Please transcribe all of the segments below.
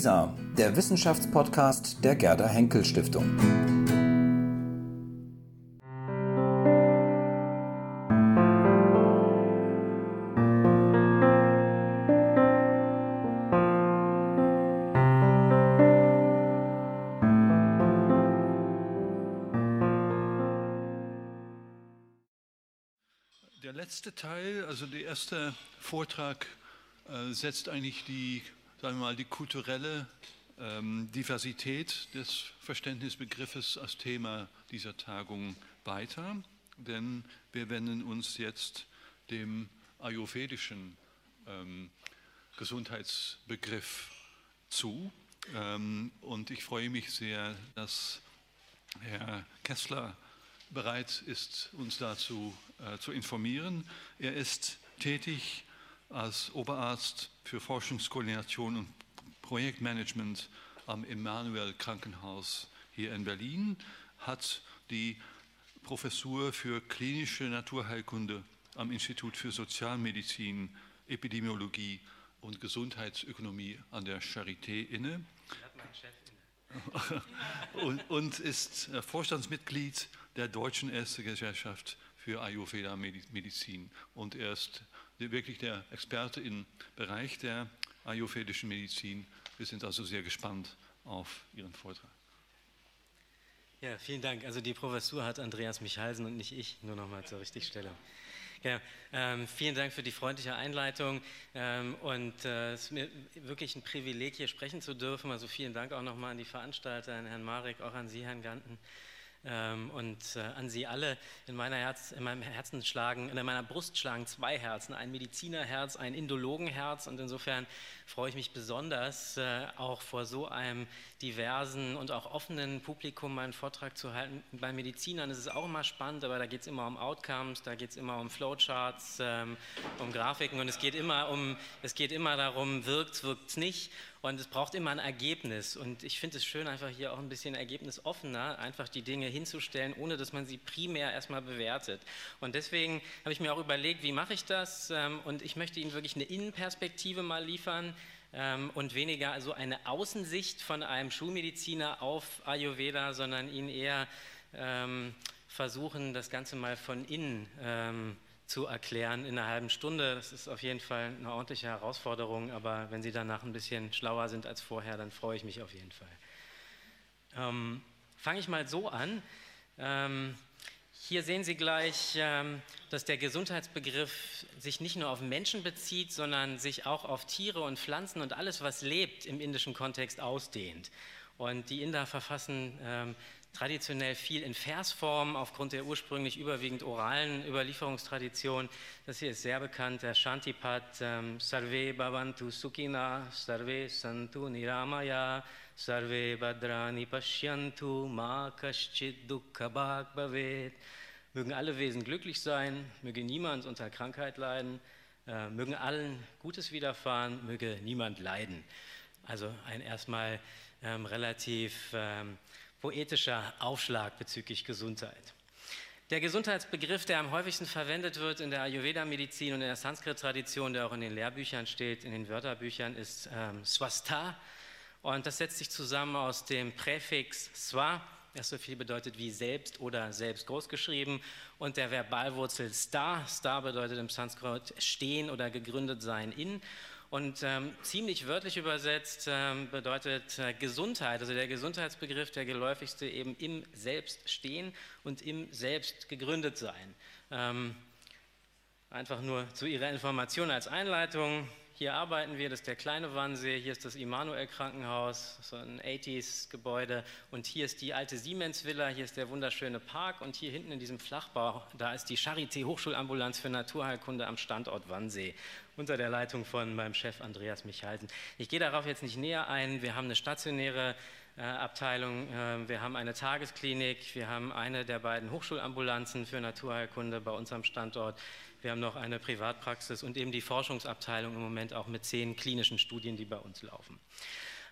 Visa, der Wissenschaftspodcast der Gerda Henkel Stiftung. Der letzte Teil, also der erste Vortrag, setzt eigentlich die, sagen wir mal, die kulturelle Diversität des Verständnisbegriffes als Thema dieser Tagung weiter, denn wir wenden uns jetzt dem ayurvedischen Gesundheitsbegriff zu. Und ich freue mich sehr, dass Herr Kessler bereit ist, uns dazu zu informieren. Er ist tätig als Oberarzt für Forschungskoordination und Projektmanagement am Immanuel Krankenhaus hier in Berlin, hat die Professur für klinische Naturheilkunde am Institut für Sozialmedizin, Epidemiologie und Gesundheitsökonomie an der Charité inne. Ich habe meinen Chef inne. und ist Vorstandsmitglied der Deutschen Ärztegesellschaft für Ayurveda-Medizin. Und er ist wirklich der Experte im Bereich der ayurvedischen Medizin. Wir sind also sehr gespannt auf Ihren Vortrag. Ja, vielen Dank. Also die Professur hat Andreas Michalsen und nicht ich, nur nochmal zur Richtigstellung. Ja, vielen Dank für die freundliche Einleitung es ist mir wirklich ein Privileg, hier sprechen zu dürfen. Also vielen Dank auch nochmal an die Veranstalter, an Herrn Marek, auch an Sie, Herrn Ganten. An Sie alle. In meinem Herzen schlagen, in meiner Brust schlagen zwei Herzen, ein Medizinerherz, ein Indologenherz, und insofern freue ich mich besonders, auch vor so einem diversen und auch offenen Publikum meinen Vortrag zu halten. Bei Medizinern ist es auch immer spannend, aber da geht es immer um Outcomes, da geht es immer um Flowcharts, um Grafiken, und es geht immer darum, wirkt's nicht. Und es braucht immer ein Ergebnis, und ich finde es schön, einfach hier auch ein bisschen ergebnisoffener, einfach die Dinge hinzustellen, ohne dass man sie primär erstmal bewertet. Und deswegen habe ich mir auch überlegt, wie mache ich das, und ich möchte Ihnen wirklich eine Innenperspektive mal liefern und weniger also eine Außensicht von einem Schulmediziner auf Ayurveda, sondern Ihnen eher versuchen, das Ganze mal von innen zu erklären in einer halben Stunde. Das ist auf jeden Fall eine ordentliche Herausforderung, aber wenn Sie danach ein bisschen schlauer sind als vorher, dann freue ich mich auf jeden Fall. Fange ich mal so an. Hier sehen Sie gleich, dass der Gesundheitsbegriff sich nicht nur auf Menschen bezieht, sondern sich auch auf Tiere und Pflanzen und alles, was lebt, im indischen Kontext ausdehnt. Und die Inder verfassen traditionell viel in Versform aufgrund der ursprünglich überwiegend oralen Überlieferungstradition. Das hier ist sehr bekannt, der Shantipat, Sarve Bhavantu Sukhina, Sarve Santu Niramaya, Sarve Badrani Pashyantu, Ma Kaschit Dukkha Bhag Bhavet. Mögen alle Wesen glücklich sein, möge niemand unter Krankheit leiden, mögen allen Gutes widerfahren, möge niemand leiden. Also ein erstmal relativ poetischer Aufschlag bezüglich Gesundheit. Der Gesundheitsbegriff, der am häufigsten verwendet wird in der Ayurveda-Medizin und in der Sanskrit-Tradition, der auch in den Lehrbüchern steht, in den Wörterbüchern, ist Swastha. Und das setzt sich zusammen aus dem Präfix Swa, das so viel bedeutet wie selbst oder selbst großgeschrieben, und der Verbalwurzel Sta. Sta bedeutet im Sanskrit stehen oder gegründet sein in. Und ziemlich wörtlich übersetzt bedeutet Gesundheit, also der Gesundheitsbegriff, der geläufigste, eben im Selbst stehen und im Selbst gegründet sein. Einfach nur zu Ihrer Information als Einleitung. Hier arbeiten wir, das ist der kleine Wannsee, hier ist das Immanuel Krankenhaus, so ein 80er-Gebäude, und hier ist die alte Siemens-Villa, hier ist der wunderschöne Park, und hier hinten in diesem Flachbau, da ist die Charité Hochschulambulanz für Naturheilkunde am Standort Wannsee, unter der Leitung von meinem Chef Andreas Michalsen. Ich gehe darauf jetzt nicht näher ein, wir haben eine stationäre Abteilung, wir haben eine Tagesklinik, wir haben eine der beiden Hochschulambulanzen für Naturheilkunde bei uns am Standort, wir haben noch eine Privatpraxis und eben die Forschungsabteilung im Moment auch mit 10 klinischen Studien, die bei uns laufen.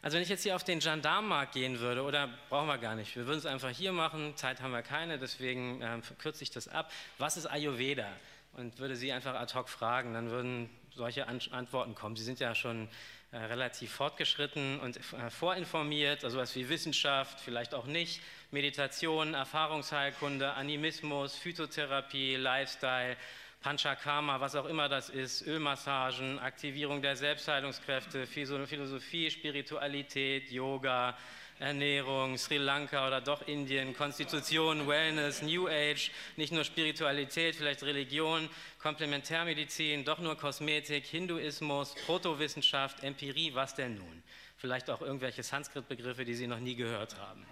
Also wenn ich jetzt hier auf den Gendarmenmarkt gehen würde, oder brauchen wir gar nicht, wir würden es einfach hier machen, Zeit haben wir keine, deswegen kürze ich das ab. Was ist Ayurveda? Und würde Sie einfach ad hoc fragen, dann würden solche Antworten kommen. Sie sind ja schon relativ fortgeschritten und vorinformiert, also was wie Wissenschaft, vielleicht auch nicht, Meditation, Erfahrungsheilkunde, Animismus, Phytotherapie, Lifestyle, Panchakarma, was auch immer das ist, Ölmassagen, Aktivierung der Selbstheilungskräfte, Philosophie, Spiritualität, Yoga, Ernährung, Sri Lanka oder doch Indien, Konstitution, Wellness, New Age, nicht nur Spiritualität, vielleicht Religion, Komplementärmedizin, doch nur Kosmetik, Hinduismus, Protowissenschaft, Empirie, was denn nun? Vielleicht auch irgendwelche Sanskrit-Begriffe, die Sie noch nie gehört haben.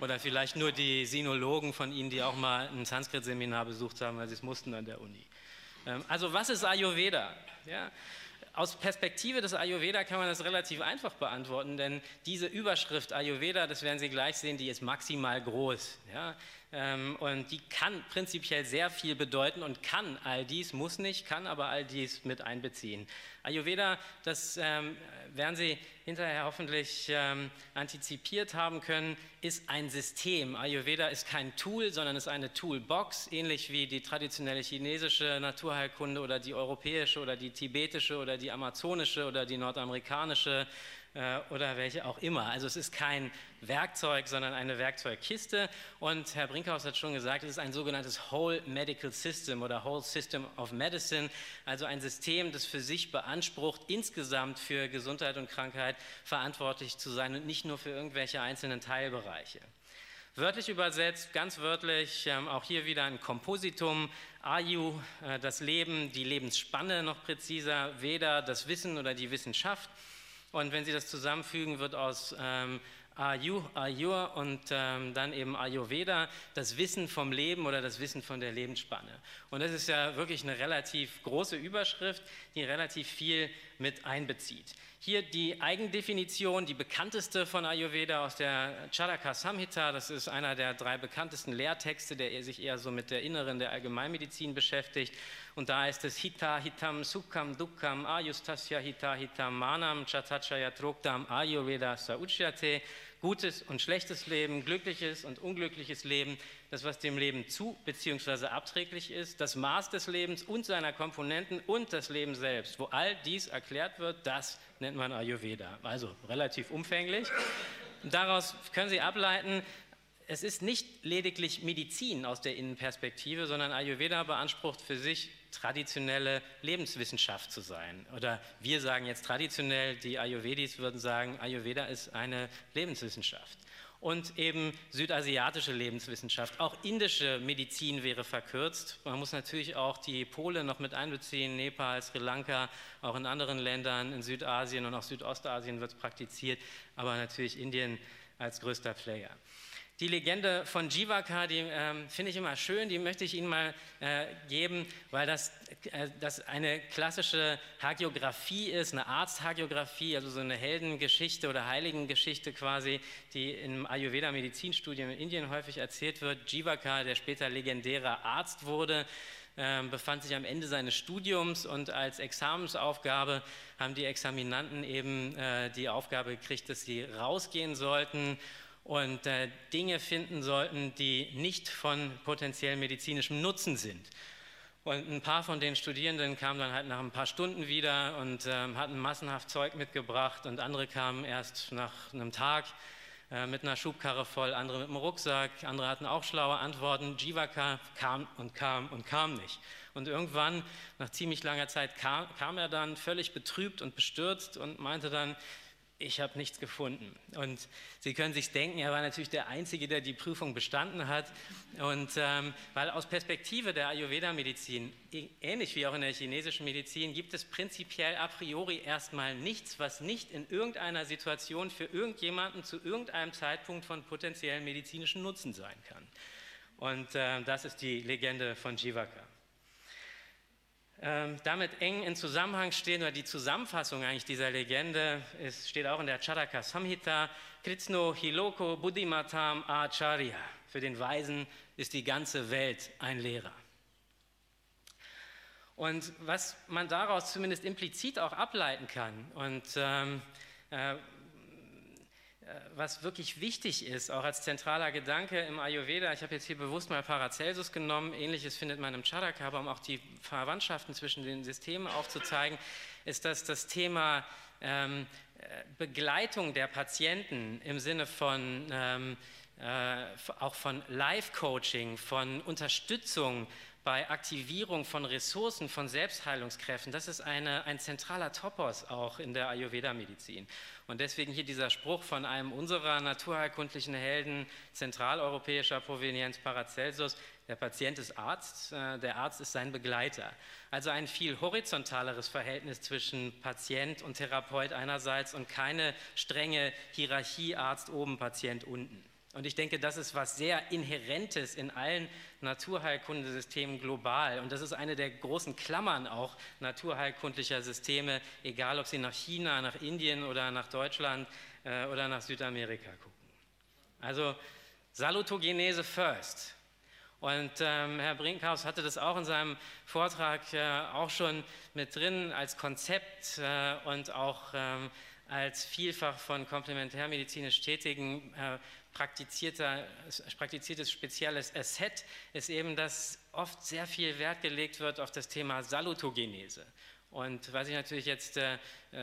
Oder vielleicht nur die Sinologen von Ihnen, die auch mal ein Sanskrit-Seminar besucht haben, weil sie es mussten an der Uni. Also was ist Ayurveda? Ja. Aus Perspektive des Ayurveda kann man das relativ einfach beantworten, denn diese Überschrift Ayurveda, das werden Sie gleich sehen, die ist maximal groß. Ja? Und die kann prinzipiell sehr viel bedeuten und kann all dies, muss nicht, kann aber all dies mit einbeziehen. Ayurveda, das werden Sie hinterher hoffentlich antizipiert haben können, ist ein System. Ayurveda ist kein Tool, sondern ist eine Toolbox, ähnlich wie die traditionelle chinesische Naturheilkunde oder die europäische oder die tibetische oder die amazonische oder die nordamerikanische oder welche auch immer. Also es ist kein Werkzeug, sondern eine Werkzeugkiste. Und Herr Brinkhaus hat schon gesagt, es ist ein sogenanntes Whole Medical System oder Whole System of Medicine, also ein System, das für sich beansprucht, insgesamt für Gesundheit und Krankheit verantwortlich zu sein und nicht nur für irgendwelche einzelnen Teilbereiche. Wörtlich übersetzt, ganz wörtlich, auch hier wieder ein Kompositum, Ayu, das Leben, die Lebensspanne noch präziser, Veda, das Wissen oder die Wissenschaft. Und wenn Sie das zusammenfügen, wird aus Ayu, Ayur und dann eben Ayurveda, das Wissen vom Leben oder das Wissen von der Lebensspanne. Und das ist ja wirklich eine relativ große Überschrift, die relativ viel mit einbezieht. Hier die Eigendefinition, die bekannteste von Ayurveda aus der Charaka Samhita, das ist einer der drei bekanntesten Lehrtexte, der sich eher so mit der Inneren der Allgemeinmedizin beschäftigt. Und da ist es Hita Hitam Sukham Dukkam Ayustasya Hita Hitam Manam Chatachaya Troktam Ayurveda Sauchyate. Gutes und schlechtes Leben, glückliches und unglückliches Leben, das, was dem Leben zu- bzw. abträglich ist, das Maß des Lebens und seiner Komponenten und das Leben selbst. Wo all dies erklärt wird, das nennt man Ayurveda. Also relativ umfänglich. Daraus können Sie ableiten, es ist nicht lediglich Medizin aus der Innenperspektive, sondern Ayurveda beansprucht für sich, traditionelle Lebenswissenschaft zu sein. Oder wir sagen jetzt traditionell, die Ayurvedis würden sagen, Ayurveda ist eine Lebenswissenschaft. Und eben südasiatische Lebenswissenschaft. Auch indische Medizin wäre verkürzt. Man muss natürlich auch die Pole noch mit einbeziehen, Nepal, Sri Lanka, auch in anderen Ländern, in Südasien und auch Südostasien wird es praktiziert, aber natürlich Indien als größter Player. Die Legende von Jivaka, die finde ich immer schön, die möchte ich Ihnen mal geben, weil das eine klassische Hagiografie ist, eine Arzthagiografie, also so eine Heldengeschichte oder Heiligengeschichte quasi, die im Ayurveda-Medizinstudium in Indien häufig erzählt wird. Jivaka, der später legendärer Arzt wurde, befand sich am Ende seines Studiums und als Examensaufgabe haben die Examinanten eben die Aufgabe gekriegt, dass sie rausgehen sollten und Dinge finden sollten, die nicht von potenziell medizinischem Nutzen sind. Und ein paar von den Studierenden kamen dann halt nach ein paar Stunden wieder und hatten massenhaft Zeug mitgebracht und andere kamen erst nach einem Tag mit einer Schubkarre voll, andere mit einem Rucksack, andere hatten auch schlaue Antworten. Jivaka kam und kam und kam nicht. Und irgendwann, nach ziemlich langer Zeit, kam er dann völlig betrübt und bestürzt und meinte dann, ich habe nichts gefunden. Und Sie können sich denken, er war natürlich der Einzige, der die Prüfung bestanden hat. Und weil aus Perspektive der Ayurveda-Medizin, ähnlich wie auch in der chinesischen Medizin, gibt es prinzipiell a priori erstmal nichts, was nicht in irgendeiner Situation für irgendjemanden zu irgendeinem Zeitpunkt von potenziellen medizinischen Nutzen sein kann. Und das ist die Legende von Jivaka. Damit eng in Zusammenhang stehen, oder die Zusammenfassung eigentlich dieser Legende, es steht auch in der Charaka Samhita, Krishno Hiloko Buddhimatam Acharya. Für den Weisen ist die ganze Welt ein Lehrer. Und was man daraus zumindest implizit auch ableiten kann und was wirklich wichtig ist, auch als zentraler Gedanke im Ayurveda, ich habe jetzt hier bewusst mal Paracelsus genommen, ähnliches findet man im Charaka, aber um auch die Verwandtschaften zwischen den Systemen aufzuzeigen, ist, dass das Thema Begleitung der Patienten im Sinne von auch von Life-Coaching, von Unterstützung bei Aktivierung von Ressourcen, von Selbstheilungskräften, das ist ein zentraler Topos auch in der Ayurveda-Medizin. Und deswegen hier dieser Spruch von einem unserer naturheilkundlichen Helden zentraleuropäischer Provenienz, Paracelsus: Der Patient ist Arzt, der Arzt ist sein Begleiter. Also ein viel horizontaleres Verhältnis zwischen Patient und Therapeut einerseits und keine strenge Hierarchie Arzt oben, Patient unten. Und ich denke, das ist was sehr Inhärentes in allen Naturheilkundesystemen global. Und das ist eine der großen Klammern auch naturheilkundlicher Systeme, egal ob Sie nach China, nach Indien oder nach Deutschland oder nach Südamerika gucken. Also Salutogenese first. Und Herr Brinkhaus hatte das auch in seinem Vortrag auch schon mit drin als Konzept und auch als vielfach von komplementärmedizinisch tätigen praktiziertes spezielles Asset ist eben, dass oft sehr viel Wert gelegt wird auf das Thema Salutogenese. Und was ich natürlich jetzt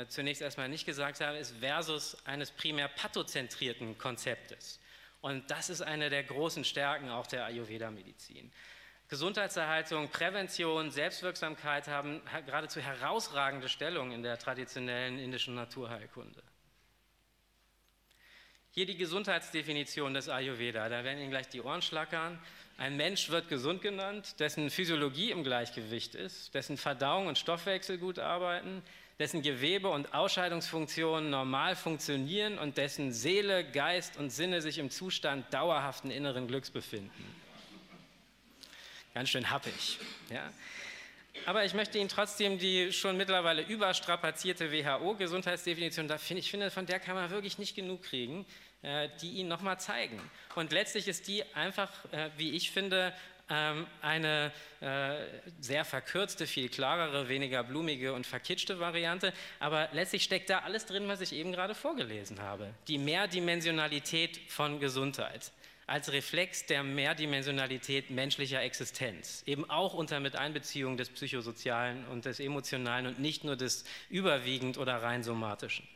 zunächst erstmal nicht gesagt habe, ist versus eines primär pathozentrierten Konzeptes. Und das ist eine der großen Stärken auch der Ayurveda-Medizin. Gesundheitserhaltung, Prävention, Selbstwirksamkeit haben geradezu herausragende Stellung in der traditionellen indischen Naturheilkunde. Hier die Gesundheitsdefinition des Ayurveda, da werden Ihnen gleich die Ohren schlackern. Ein Mensch wird gesund genannt, dessen Physiologie im Gleichgewicht ist, dessen Verdauung und Stoffwechsel gut arbeiten, dessen Gewebe und Ausscheidungsfunktionen normal funktionieren und dessen Seele, Geist und Sinne sich im Zustand dauerhaften inneren Glücks befinden. Ganz schön happig, ja? Aber ich möchte Ihnen trotzdem die schon mittlerweile überstrapazierte WHO-Gesundheitsdefinition, ich finde, von der kann man wirklich nicht genug kriegen, die Ihnen nochmal zeigen. Und letztlich ist die einfach, wie ich finde, eine sehr verkürzte, viel klarere, weniger blumige und verkitschte Variante. Aber letztlich steckt da alles drin, was ich eben gerade vorgelesen habe. Die Mehrdimensionalität von Gesundheit als Reflex der Mehrdimensionalität menschlicher Existenz, eben auch unter Miteinbeziehung des Psychosozialen und des Emotionalen und nicht nur des überwiegend oder rein Somatischen.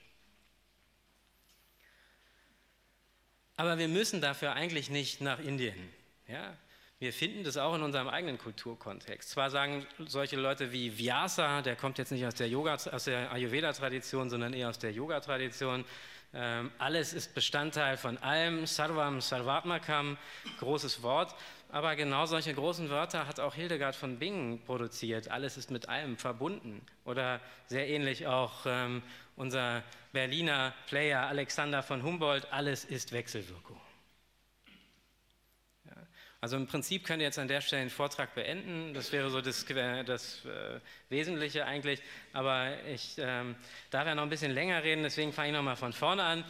Aber wir müssen dafür eigentlich nicht nach Indien. Ja? Wir finden das auch in unserem eigenen Kulturkontext. Zwar sagen solche Leute wie Vyasa, der kommt jetzt nicht aus der Ayurveda-Tradition, sondern eher aus der Yoga-Tradition, alles ist Bestandteil von allem, Sarvam, Sarvatmakam, großes Wort, aber genau solche großen Wörter hat auch Hildegard von Bingen produziert, alles ist mit allem verbunden. Oder sehr ähnlich auch unser Berliner Player Alexander von Humboldt, alles ist Wechselwirkung. Ja, also im Prinzip könnt ihr jetzt an der Stelle den Vortrag beenden, das wäre so das Wesentliche eigentlich, aber ich darf ja noch ein bisschen länger reden, deswegen fange ich nochmal von vorne an.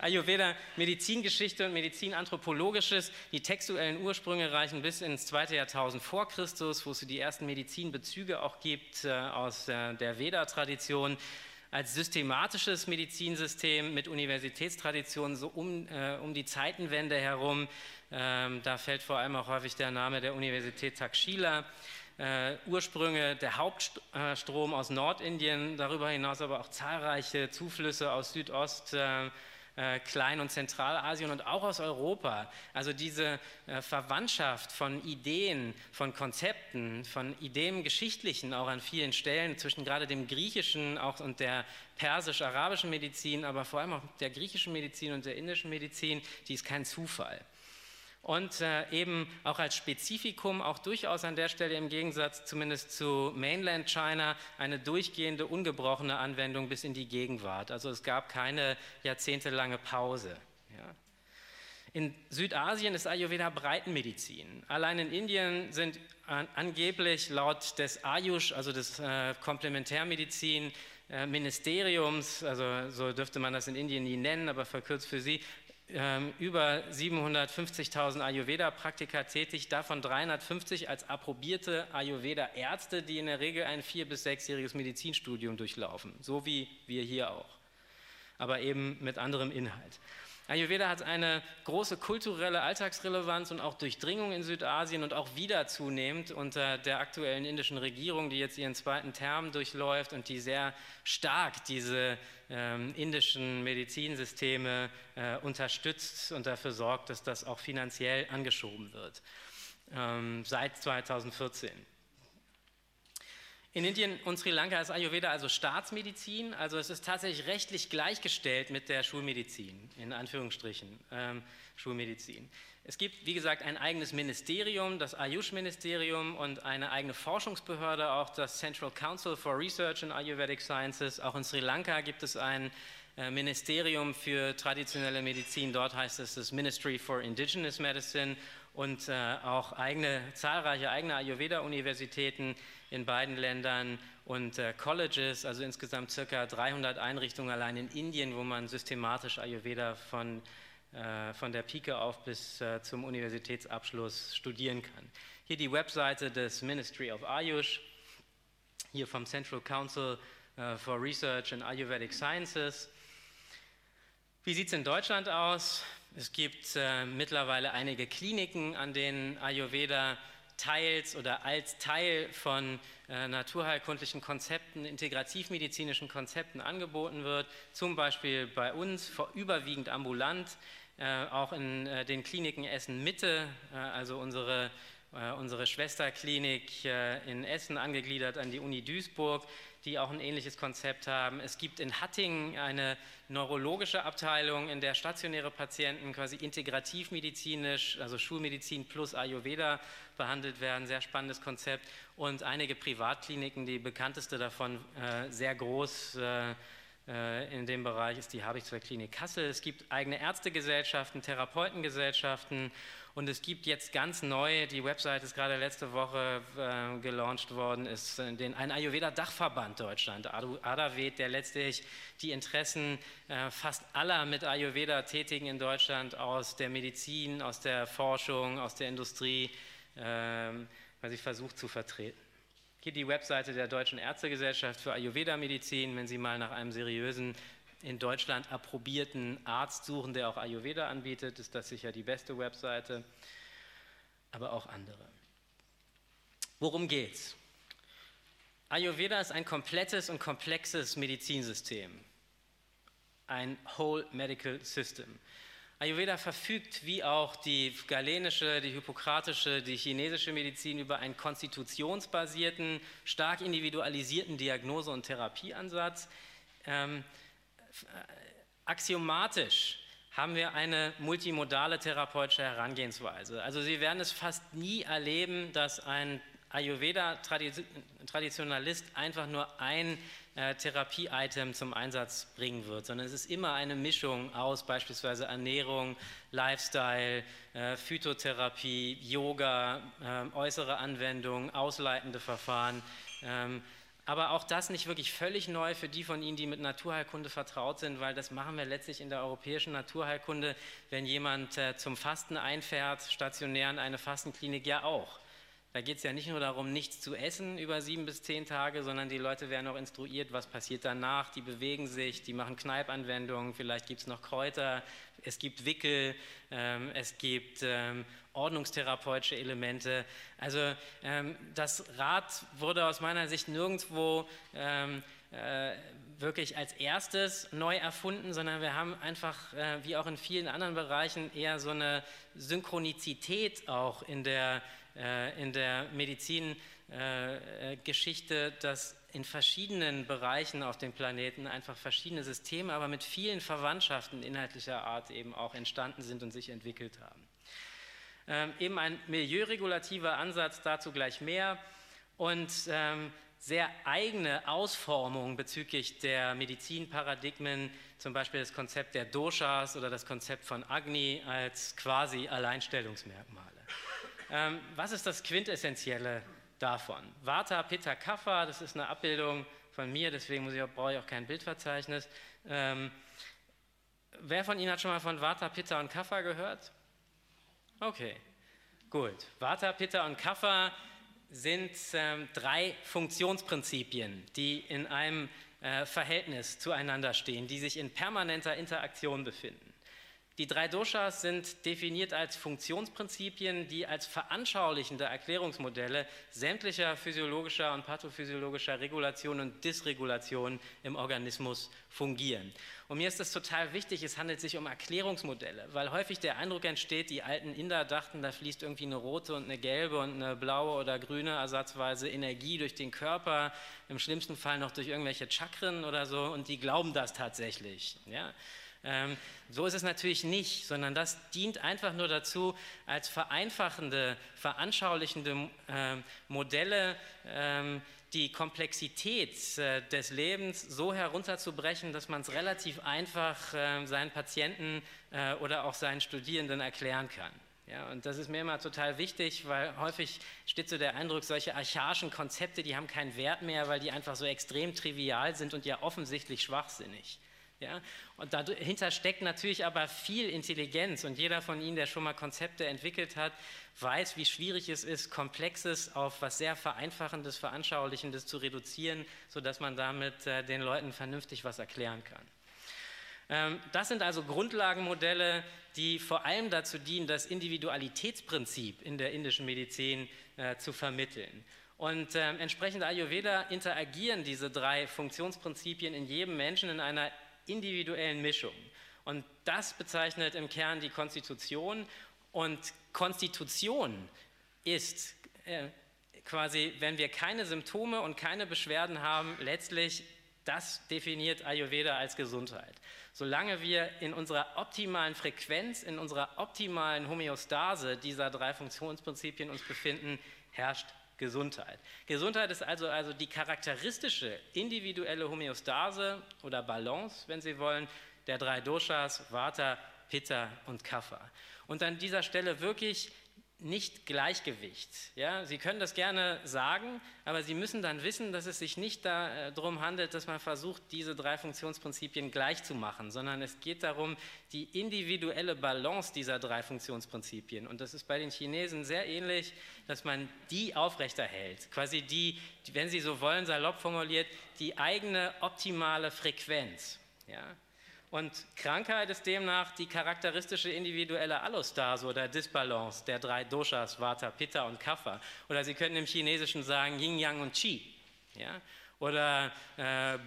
Ayurveda, Medizingeschichte und Medizinanthropologisches, die textuellen Ursprünge reichen bis ins 2. Jahrtausend vor Christus, wo es die ersten Medizinbezüge auch gibt aus der Veda-Tradition. Als systematisches Medizinsystem mit Universitätstraditionen so um die Zeitenwende herum. Da fällt vor allem auch häufig der Name der Universität Taxila. Ursprünge, der Hauptstrom aus Nordindien, darüber hinaus aber auch zahlreiche Zuflüsse aus Südost, Klein- und Zentralasien und auch aus Europa. Also diese Verwandtschaft von Ideen, von Konzepten, von Ideen geschichtlichen auch an vielen Stellen zwischen gerade dem griechischen auch und der persisch-arabischen Medizin, aber vor allem auch der griechischen Medizin und der indischen Medizin, die ist kein Zufall. Und eben auch als Spezifikum, auch durchaus an der Stelle im Gegensatz zumindest zu Mainland China, eine durchgehende, ungebrochene Anwendung bis in die Gegenwart. Also es gab keine jahrzehntelange Pause. Ja. In Südasien ist Ayurveda Breitenmedizin. Allein in Indien sind angeblich laut des Ayush, also des Komplementärmedizin, Ministeriums, also so dürfte man das in Indien nie nennen, aber verkürzt für Sie, über 750.000 Ayurveda-Praktiker tätig, davon 350 als approbierte Ayurveda-Ärzte, die in der Regel ein 4- bis 6-jähriges Medizinstudium durchlaufen, so wie wir hier auch. aber eben mit anderem Inhalt. Ayurveda hat eine große kulturelle Alltagsrelevanz und auch Durchdringung in Südasien und auch wieder zunehmend unter der aktuellen indischen Regierung, die jetzt ihren zweiten Term durchläuft und die sehr stark diese indischen Medizinsysteme unterstützt und dafür sorgt, dass das auch finanziell angeschoben wird, seit 2014. In Indien und Sri Lanka ist Ayurveda also Staatsmedizin, also es ist tatsächlich rechtlich gleichgestellt mit der Schulmedizin, in Anführungsstrichen, Schulmedizin. Es gibt, wie gesagt, ein eigenes Ministerium, das Ayush-Ministerium, und eine eigene Forschungsbehörde, auch das Central Council for Research in Ayurvedic Sciences. Auch in Sri Lanka gibt es ein Ministerium für traditionelle Medizin, dort heißt es das Ministry for Indigenous Medicine, und auch zahlreiche eigene Ayurveda-Universitäten in beiden Ländern und Colleges, also insgesamt ca. 300 Einrichtungen allein in Indien, wo man systematisch Ayurveda von der Pike auf bis zum Universitätsabschluss studieren kann. Hier die Webseite des Ministry of Ayush, hier vom Central Council for Research in Ayurvedic Sciences. Wie sieht es in Deutschland aus? Es gibt mittlerweile einige Kliniken, an denen Ayurveda teils oder als Teil von naturheilkundlichen Konzepten, integrativmedizinischen Konzepten angeboten wird, zum Beispiel bei uns, überwiegend ambulant, auch in den Kliniken Essen-Mitte, also unsere Schwesterklinik in Essen, angegliedert an die Uni Duisburg, die auch ein ähnliches Konzept haben. Es gibt in Hattingen eine neurologische Abteilung, in der stationäre Patienten quasi integrativmedizinisch, also Schulmedizin plus Ayurveda behandelt werden, sehr spannendes Konzept, und einige Privatkliniken, die bekannteste davon, sehr groß in dem Bereich, ist die Habichswald-Klinik Kassel. Es gibt eigene Ärztegesellschaften, Therapeutengesellschaften, und es gibt jetzt ganz neu, die Website ist gerade letzte Woche gelauncht worden, ist ein Ayurveda-Dachverband Deutschland, Adawed, der letztlich die Interessen fast aller mit Ayurveda Tätigen in Deutschland aus der Medizin, aus der Forschung, aus der Industrie versucht zu vertreten. Hier die Webseite der Deutschen Ärztegesellschaft für Ayurveda-Medizin, wenn Sie mal nach einem seriösen, in Deutschland approbierten Arzt suchen, der auch Ayurveda anbietet, ist das sicher die beste Webseite, aber auch andere. Worum geht's? Ayurveda ist ein komplettes und komplexes Medizinsystem, ein Whole Medical System. Ayurveda verfügt, wie auch die galenische, die hippokratische, die chinesische Medizin, über einen konstitutionsbasierten, stark individualisierten Diagnose- und Therapieansatz. Axiomatisch haben wir eine multimodale therapeutische Herangehensweise. Also Sie werden es fast nie erleben, dass ein Ayurveda-Traditionalist einfach nur ein Therapie-Item zum Einsatz bringen wird, sondern es ist immer eine Mischung aus beispielsweise Ernährung, Lifestyle, Phytotherapie, Yoga, äußere Anwendung, ausleitende Verfahren. Aber auch das nicht wirklich völlig neu für die von Ihnen, die mit Naturheilkunde vertraut sind, weil das machen wir letztlich in der europäischen Naturheilkunde, wenn jemand zum Fasten einfährt, stationär in eine Fastenklinik ja auch. Da geht es ja nicht nur darum, nichts zu essen über 7 bis 10 Tage, sondern die Leute werden auch instruiert, was passiert danach, die bewegen sich, die machen Kneipanwendungen, vielleicht gibt es noch Kräuter, es gibt Wickel, es gibt ordnungstherapeutische Elemente. Also das Rad wurde aus meiner Sicht nirgendwo wirklich als erstes neu erfunden, sondern wir haben einfach, wie auch in vielen anderen Bereichen, eher so eine Synchronizität auch in der Medizingeschichte, dass in verschiedenen Bereichen auf dem Planeten einfach verschiedene Systeme, aber mit vielen Verwandtschaften inhaltlicher Art eben auch entstanden sind und sich entwickelt haben. Eben ein milieuregulativer Ansatz, dazu gleich mehr, und sehr eigene Ausformung bezüglich der Medizinparadigmen, zum Beispiel das Konzept der Doshas oder das Konzept von Agni als quasi Alleinstellungsmerkmale. Was ist das Quintessentielle davon? Vata, Pitta, Kapha, das ist eine Abbildung von mir, deswegen brauche ich auch kein Bildverzeichnis. Wer von Ihnen hat schon mal von Vata, Pitta und Kapha gehört? Okay, gut. Vata, Pitta und Kapha sind drei Funktionsprinzipien, die in einem Verhältnis zueinander stehen, die sich in permanenter Interaktion befinden. Die drei Doshas sind definiert als Funktionsprinzipien, die als veranschaulichende Erklärungsmodelle sämtlicher physiologischer und pathophysiologischer Regulationen und Dysregulationen im Organismus fungieren. Und mir ist das total wichtig, es handelt sich um Erklärungsmodelle, weil häufig der Eindruck entsteht, die alten Inder dachten, da fließt irgendwie eine rote und eine gelbe und eine blaue oder grüne ersatzweise Energie durch den Körper, im schlimmsten Fall noch durch irgendwelche Chakren oder so, und die glauben das tatsächlich, ja. So ist es natürlich nicht, sondern das dient einfach nur dazu, als vereinfachende, veranschaulichende Modelle die Komplexität des Lebens so herunterzubrechen, dass man es relativ einfach seinen Patienten oder auch seinen Studierenden erklären kann. Ja, und das ist mir immer total wichtig, weil häufig steht so der Eindruck, solche archaischen Konzepte, die haben keinen Wert mehr, weil die einfach so extrem trivial sind und ja offensichtlich schwachsinnig. Ja, und dahinter steckt natürlich aber viel Intelligenz, und jeder von Ihnen, der schon mal Konzepte entwickelt hat, weiß, wie schwierig es ist, Komplexes auf was sehr Vereinfachendes, Veranschaulichendes zu reduzieren, sodass man damit den Leuten vernünftig was erklären kann. Das sind also Grundlagenmodelle, die vor allem dazu dienen, das Individualitätsprinzip in der indischen Medizin zu vermitteln. Und entsprechend Ayurveda interagieren diese drei Funktionsprinzipien in jedem Menschen in einer individuellen Mischung. Und das bezeichnet im Kern die Konstitution. Und Konstitution ist quasi, wenn wir keine Symptome und keine Beschwerden haben, letztlich, das definiert Ayurveda als Gesundheit. Solange wir in unserer optimalen Frequenz, in unserer optimalen Homöostase dieser drei Funktionsprinzipien uns befinden, herrscht Gesundheit. Gesundheit ist also die charakteristische individuelle Homöostase oder Balance, wenn Sie wollen, der drei Doshas, Vata, Pitta und Kapha. Und an dieser Stelle wirklich nicht Gleichgewicht. Ja? Sie können das gerne sagen, aber Sie müssen dann wissen, dass es sich nicht darum handelt, dass man versucht, diese drei Funktionsprinzipien gleich zu machen, sondern es geht darum, die individuelle Balance dieser drei Funktionsprinzipien, und das ist bei den Chinesen sehr ähnlich, dass man die aufrechterhält, quasi die, wenn Sie so wollen, salopp formuliert, die eigene optimale Frequenz. Ja? Und Krankheit ist demnach die charakteristische individuelle Allostase oder Disbalance der drei Doshas, Vata, Pitta und Kapha. Oder Sie können im Chinesischen sagen Yin, Yang und Qi. Ja? Oder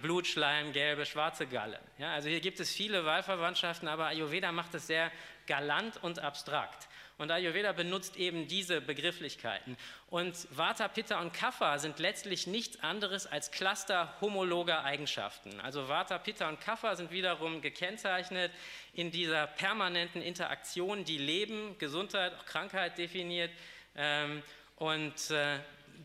Blutschleim, gelbe, schwarze Galle. Ja? Also hier gibt es viele Wahlverwandtschaften, aber Ayurveda macht es sehr galant und abstrakt. Und Ayurveda benutzt eben diese Begrifflichkeiten. Und Vata, Pitta und Kapha sind letztlich nichts anderes als Cluster homologer Eigenschaften. Also Vata, Pitta und Kapha sind wiederum gekennzeichnet in dieser permanenten Interaktion, die Leben, Gesundheit, auch Krankheit definiert und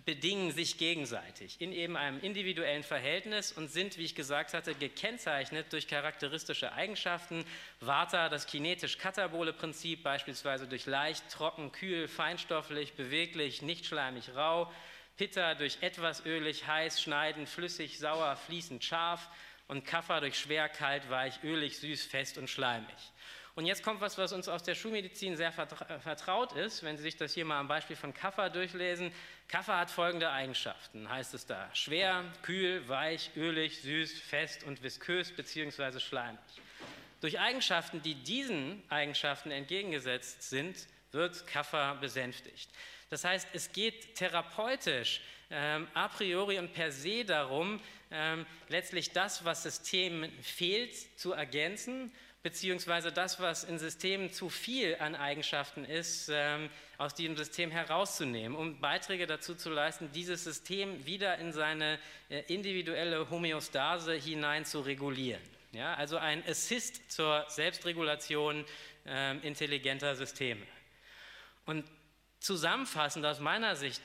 bedingen sich gegenseitig in eben einem individuellen Verhältnis und sind, wie ich gesagt hatte, gekennzeichnet durch charakteristische Eigenschaften. Vata, das kinetisch-katabole Prinzip, beispielsweise durch leicht, trocken, kühl, feinstofflich, beweglich, nicht schleimig, rau. Pitta durch etwas ölig, heiß, schneidend, flüssig, sauer, fließend, scharf. Und Kapha durch schwer, kalt, weich, ölig, süß, fest und schleimig. Und jetzt kommt was, was uns aus der Schulmedizin sehr vertraut ist, wenn Sie sich das hier mal am Beispiel von Kapha durchlesen. Kapha hat folgende Eigenschaften, heißt es da. Schwer, kühl, weich, ölig, süß, fest und viskös bzw. schleimig. Durch Eigenschaften, die diesen Eigenschaften entgegengesetzt sind, wird Kapha besänftigt. Das heißt, es geht therapeutisch a priori und per se darum, letztlich das, was Systemen fehlt, zu ergänzen, beziehungsweise das, was in Systemen zu viel an Eigenschaften ist, aus diesem System herauszunehmen, um Beiträge dazu zu leisten, dieses System wieder in seine individuelle Homöostase hinein zu regulieren. Ja, also ein Assist zur Selbstregulation intelligenter Systeme. Und zusammenfassend aus meiner Sicht,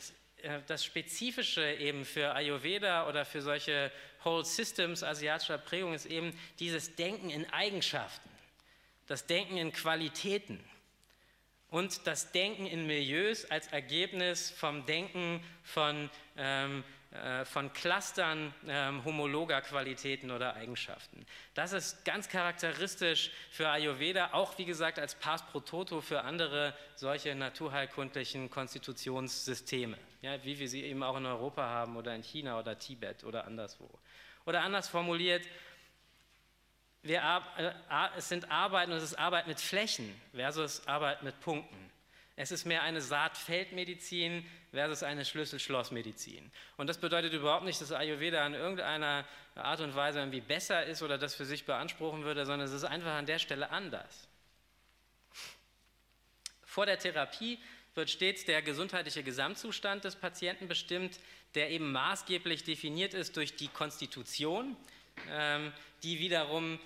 das Spezifische eben für Ayurveda oder für solche Whole Systems asiatischer Prägung ist eben dieses Denken in Eigenschaften, das Denken in Qualitäten und das Denken in Milieus als Ergebnis vom Denken von Clustern homologer Qualitäten oder Eigenschaften. Das ist ganz charakteristisch für Ayurveda, auch wie gesagt als Pars pro Toto für andere solche naturheilkundlichen Konstitutionssysteme, ja, wie wir sie eben auch in Europa haben oder in China oder Tibet oder anderswo. Oder anders formuliert, es sind Arbeiten und es ist Arbeit mit Flächen versus Arbeit mit Punkten. Es ist mehr eine Saat-Feld-Medizin versus eine Schlüssel-Schloss-Medizin. Und das bedeutet überhaupt nicht, dass Ayurveda in irgendeiner Art und Weise irgendwie besser ist oder das für sich beanspruchen würde, sondern es ist einfach an der Stelle anders. Vor der Therapie wird stets der gesundheitliche Gesamtzustand des Patienten bestimmt, der eben maßgeblich definiert ist durch die Konstitution, die wiederum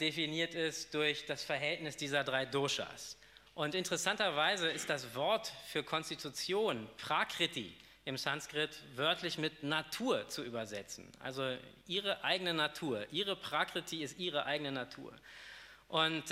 definiert ist durch das Verhältnis dieser drei Doshas. Und interessanterweise ist das Wort für Konstitution, Prakriti, im Sanskrit wörtlich mit Natur zu übersetzen. Also ihre eigene Natur, ihre Prakriti ist ihre eigene Natur. Und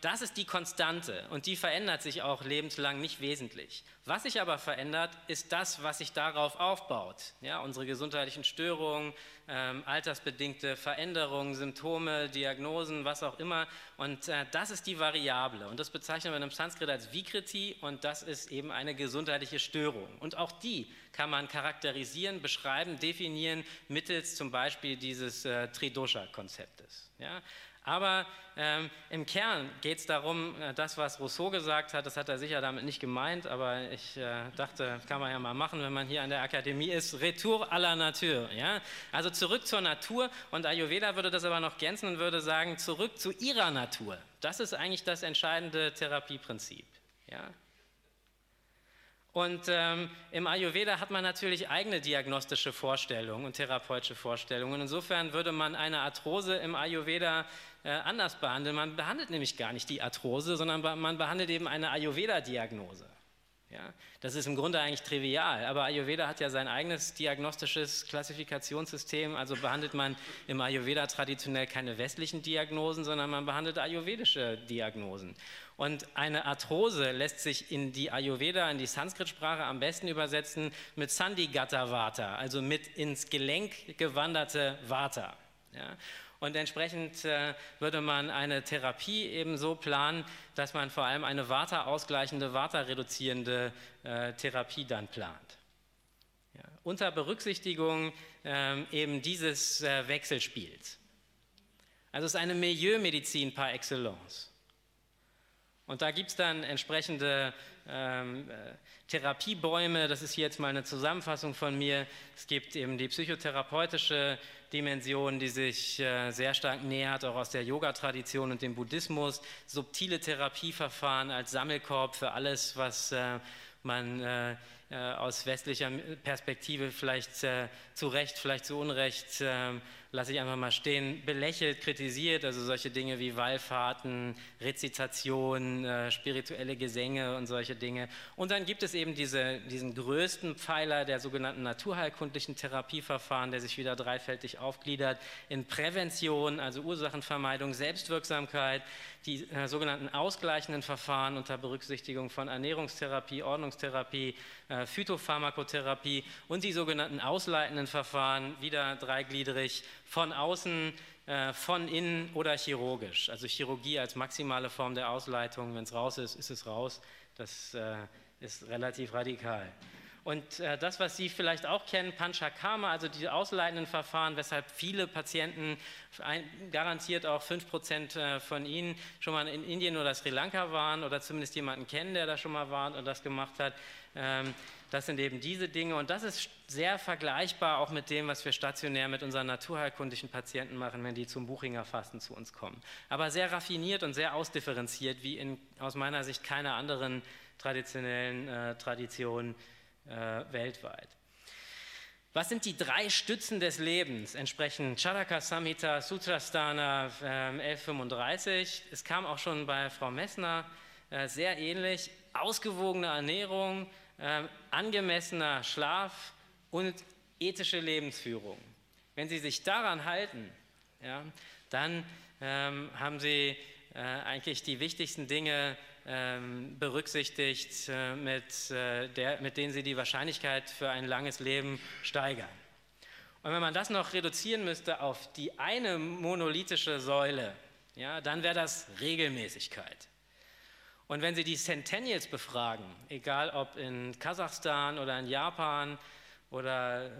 das ist die Konstante und die verändert sich auch lebenslang nicht wesentlich. Was sich aber verändert, ist das, was sich darauf aufbaut. Ja, unsere gesundheitlichen Störungen, altersbedingte Veränderungen, Symptome, Diagnosen, was auch immer. Und das ist die Variable und das bezeichnen wir im Sanskrit als Vikriti und das ist eben eine gesundheitliche Störung. Und auch die kann man charakterisieren, beschreiben, definieren mittels zum Beispiel dieses Tridosha-Konzeptes. Ja? Aber im Kern geht es darum, das, was Rousseau gesagt hat, das hat er sicher damit nicht gemeint, aber ich dachte, kann man ja mal machen, wenn man hier an der Akademie ist, Retour à la Nature, ja? Also zurück zur Natur, und Ayurveda würde das aber noch gänzen und würde sagen, zurück zu ihrer Natur. Das ist eigentlich das entscheidende Therapieprinzip, ja? Und im Ayurveda hat man natürlich eigene diagnostische Vorstellungen und therapeutische Vorstellungen. Und insofern würde man eine Arthrose im Ayurveda anders behandeln. Man behandelt nämlich gar nicht die Arthrose, sondern man behandelt eben eine Ayurveda-Diagnose. Ja? Das ist im Grunde eigentlich trivial, aber Ayurveda hat ja sein eigenes diagnostisches Klassifikationssystem. Also behandelt man im Ayurveda traditionell keine westlichen Diagnosen, sondern man behandelt ayurvedische Diagnosen. Und eine Arthrose lässt sich in die Ayurveda, in die Sanskrit-Sprache am besten übersetzen mit Sandhigata Vata, also mit ins Gelenk gewanderte Vata. Ja? Und entsprechend würde man eine Therapie eben so planen, dass man vor allem eine Vata-ausgleichende, Vata-reduzierende Therapie dann plant. Ja? Unter Berücksichtigung eben dieses Wechselspiels. Also es ist eine Milieu-Medizin par excellence. Und da gibt es dann entsprechende Therapiebäume, das ist hier jetzt mal eine Zusammenfassung von mir. Es gibt eben die psychotherapeutische Dimension, die sich sehr stark nähert, auch aus der Yoga-Tradition und dem Buddhismus. Subtile Therapieverfahren als Sammelkorb für alles, was man aus westlicher Perspektive vielleicht zu Recht, vielleicht zu Unrecht, lasse ich einfach mal stehen, belächelt, kritisiert, also solche Dinge wie Wallfahrten, Rezitation, spirituelle Gesänge und solche Dinge. Und dann gibt es eben diesen größten Pfeiler der sogenannten naturheilkundlichen Therapieverfahren, der sich wieder dreifältig aufgliedert in Prävention, also Ursachenvermeidung, Selbstwirksamkeit, die sogenannten ausgleichenden Verfahren unter Berücksichtigung von Ernährungstherapie, Ordnungstherapie, Phytopharmakotherapie und die sogenannten ausleitenden Verfahren, wieder dreigliedrig, von außen, von innen oder chirurgisch. Also Chirurgie als maximale Form der Ausleitung, wenn es raus ist, ist es raus. Das ist relativ radikal. Und das, was Sie vielleicht auch kennen, Panchakarma, also die ausleitenden Verfahren, weshalb viele Patienten, garantiert auch 5% von Ihnen, schon mal in Indien oder Sri Lanka waren oder zumindest jemanden kennen, der da schon mal war und das gemacht hat. Das sind eben diese Dinge und das ist sehr vergleichbar auch mit dem, was wir stationär mit unseren naturheilkundlichen Patienten machen, wenn die zum Buchinger Fasten zu uns kommen. Aber sehr raffiniert und sehr ausdifferenziert, wie aus meiner Sicht keiner anderen traditionellen Tradition weltweit. Was sind die drei Stützen des Lebens? Entsprechend Charaka Samhita, Sutrasthana 1135. Es kam auch schon bei Frau Messner sehr ähnlich. Ausgewogene Ernährung, angemessener Schlaf und ethische Lebensführung. Wenn Sie sich daran halten, ja, dann haben Sie eigentlich die wichtigsten Dinge berücksichtigt, mit denen Sie die Wahrscheinlichkeit für ein langes Leben steigern. Und wenn man das noch reduzieren müsste auf die eine monolithische Säule, ja, dann wäre das Regelmäßigkeit. Und wenn Sie die Centennials befragen, egal ob in Kasachstan oder in Japan oder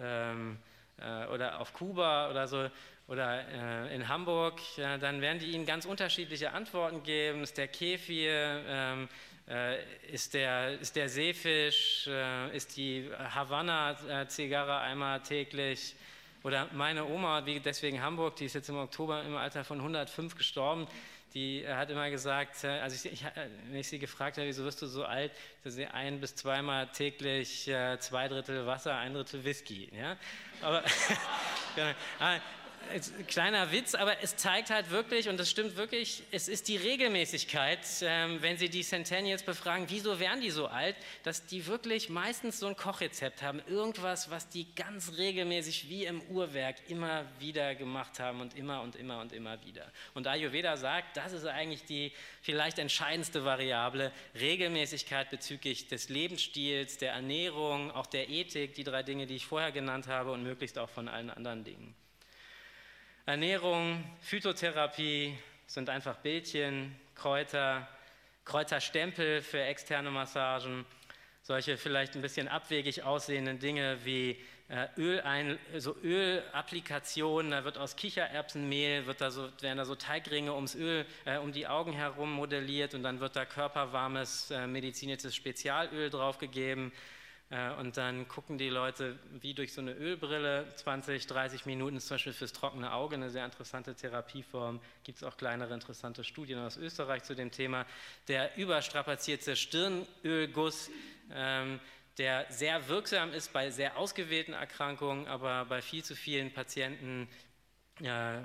oder auf Kuba oder so oder in Hamburg, dann werden die Ihnen ganz unterschiedliche Antworten geben. Ist der Kefir, ist der Seefisch, ist die Havanna-Zigarre einmal täglich? Oder meine Oma, deswegen Hamburg, die ist jetzt im Oktober im Alter von 105 gestorben, die hat immer gesagt, also wenn ich sie gefragt habe, wieso wirst du so alt, dass sie ein- bis zweimal täglich 2 Drittel Wasser, 1 Drittel Whisky. Ja? Aber, kleiner Witz, aber es zeigt halt wirklich, und das stimmt wirklich, es ist die Regelmäßigkeit, wenn Sie die Centennials befragen, wieso wären die so alt, dass die wirklich meistens so ein Kochrezept haben, irgendwas, was die ganz regelmäßig wie im Uhrwerk immer wieder gemacht haben und immer und immer und immer wieder. Und Ayurveda sagt, das ist eigentlich die vielleicht entscheidendste Variable, Regelmäßigkeit bezüglich des Lebensstils, der Ernährung, auch der Ethik, die 3 Dinge, die ich vorher genannt habe und möglichst auch von allen anderen Dingen. Ernährung, Phytotherapie sind einfach Bildchen, Kräuter, Kräuterstempel für externe Massagen, solche vielleicht ein bisschen abwegig aussehenden Dinge wie Ölapplikationen, da wird aus Kichererbsenmehl, werden da so Teigringe ums Öl, um die Augen herum modelliert und dann wird da körperwarmes medizinisches Spezialöl draufgegeben. Und dann gucken die Leute wie durch so eine Ölbrille 20, 30 Minuten, zum Beispiel fürs trockene Auge, eine sehr interessante Therapieform. Gibt es auch kleinere interessante Studien aus Österreich zu dem Thema. Der überstrapazierte Stirnölguss, der sehr wirksam ist bei sehr ausgewählten Erkrankungen, aber bei viel zu vielen Patienten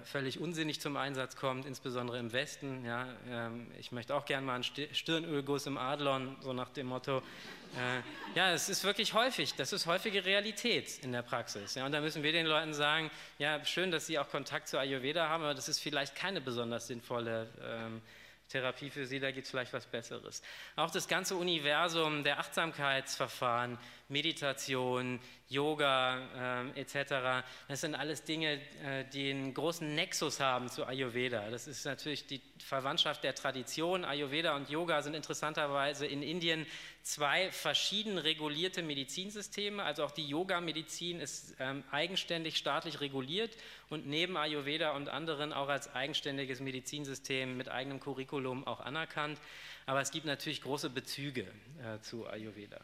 völlig unsinnig zum Einsatz kommt, insbesondere im Westen. Ja, ich möchte auch gerne mal einen Stirnölguss im Adlon, so nach dem Motto. Ja, es ist wirklich häufig, das ist häufige Realität in der Praxis. Ja, und da müssen wir den Leuten sagen, ja, schön, dass sie auch Kontakt zu Ayurveda haben, aber das ist vielleicht keine besonders sinnvolle Therapie für sie, da gibt es vielleicht was Besseres. Auch das ganze Universum der Achtsamkeitsverfahren, Meditation, Yoga etc., das sind alles Dinge, die einen großen Nexus haben zu Ayurveda. Das ist natürlich die Verwandtschaft der Tradition. Ayurveda und Yoga sind interessanterweise in Indien 2 verschieden regulierte Medizinsysteme. Also auch die Yoga-Medizin ist eigenständig staatlich reguliert und neben Ayurveda und anderen auch als eigenständiges Medizinsystem mit eigenem Curriculum auch anerkannt. Aber es gibt natürlich große Bezüge zu Ayurveda.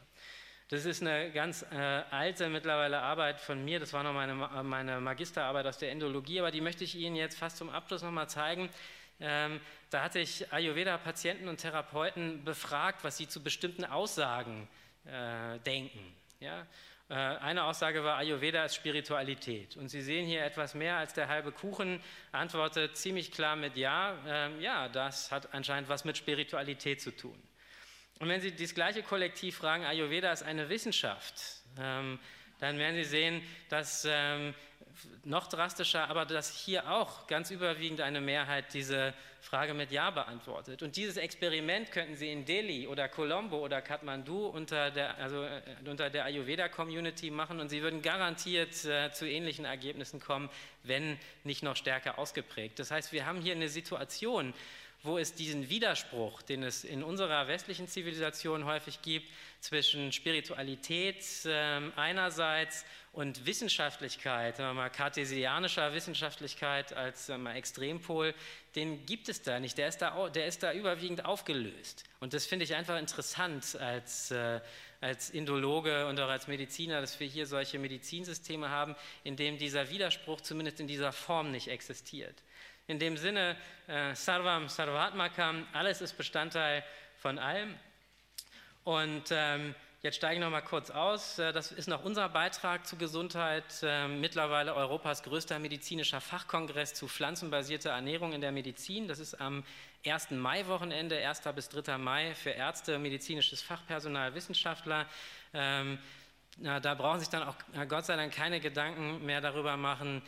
Das ist eine ganz alte mittlerweile Arbeit von mir, das war noch meine Magisterarbeit aus der Endologie, aber die möchte ich Ihnen jetzt fast zum Abschluss noch mal zeigen. Da hatte ich Ayurveda-Patienten und Therapeuten befragt, was sie zu bestimmten Aussagen denken. Ja? Eine Aussage war, Ayurveda ist Spiritualität. Und Sie sehen hier etwas mehr als der halbe Kuchen, antwortet ziemlich klar mit Ja. Ja, das hat anscheinend was mit Spiritualität zu tun. Und wenn Sie das gleiche Kollektiv fragen, Ayurveda ist eine Wissenschaft, dann werden Sie sehen, dass noch drastischer, aber dass hier auch ganz überwiegend eine Mehrheit diese Frage mit Ja beantwortet. Und dieses Experiment könnten Sie in Delhi oder Colombo oder Kathmandu unter der Ayurveda-Community machen und Sie würden garantiert zu ähnlichen Ergebnissen kommen, wenn nicht noch stärker ausgeprägt. Das heißt, wir haben hier eine Situation, wo es diesen Widerspruch, den es in unserer westlichen Zivilisation häufig gibt, zwischen Spiritualität einerseits und Wissenschaftlichkeit, sagen wir mal kartesianischer Wissenschaftlichkeit als Extrempol, den gibt es da nicht, der ist da überwiegend aufgelöst. Und das finde ich einfach interessant als Indologe und auch als Mediziner, dass wir hier solche Medizinsysteme haben, in denen dieser Widerspruch zumindest in dieser Form nicht existiert. In dem Sinne, Sarvam Sarvatmakam, alles ist Bestandteil von allem. Und jetzt steige ich noch mal kurz aus. Das ist noch unser Beitrag zu Gesundheit. Mittlerweile Europas größter medizinischer Fachkongress zu pflanzenbasierter Ernährung in der Medizin. Das ist am 1. Mai-Wochenende, 1. bis 3. Mai für Ärzte, medizinisches Fachpersonal, Wissenschaftler. Da brauchen sich dann auch Gott sei Dank keine Gedanken mehr darüber machen,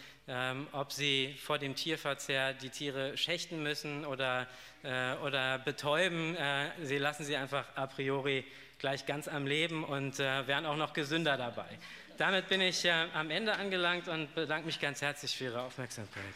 ob sie vor dem Tierverzehr die Tiere schächten müssen oder betäuben. Sie lassen sie einfach a priori gleich ganz am Leben und werden auch noch gesünder dabei. Damit bin ich am Ende angelangt und bedanke mich ganz herzlich für Ihre Aufmerksamkeit.